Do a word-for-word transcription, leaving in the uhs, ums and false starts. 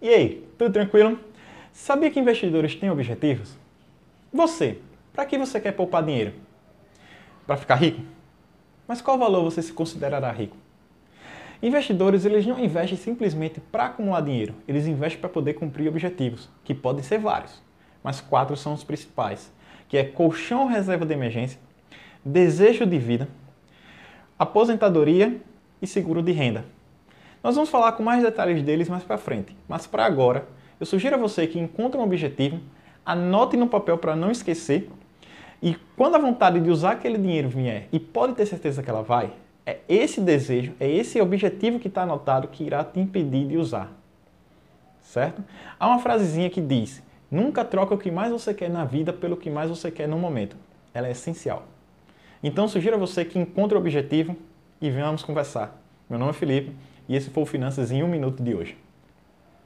E aí, tudo tranquilo? Sabia que investidores têm objetivos? Você, para que você quer poupar dinheiro? Para ficar rico? Mas qual valor você se considerará rico? Investidores, eles não investem simplesmente para acumular dinheiro, eles investem para poder cumprir objetivos, que podem ser vários, mas quatro são os principais, que é colchão ou reserva de emergência, desejo de vida, aposentadoria e seguro de renda. Nós vamos falar com mais detalhes deles mais para frente, mas para agora, eu sugiro a você que encontre um objetivo, anote no papel para não esquecer, e quando a vontade de usar aquele dinheiro vier, e pode ter certeza que ela vai, é esse desejo, é esse objetivo que está anotado que irá te impedir de usar, certo? Há uma frasezinha que diz, nunca troca o que mais você quer na vida pelo que mais você quer no momento. Ela é essencial. Então, sugiro a você que encontre o objetivo e venhamos conversar. Meu nome é Felipe e esse foi o Finanças em um Minuto de hoje.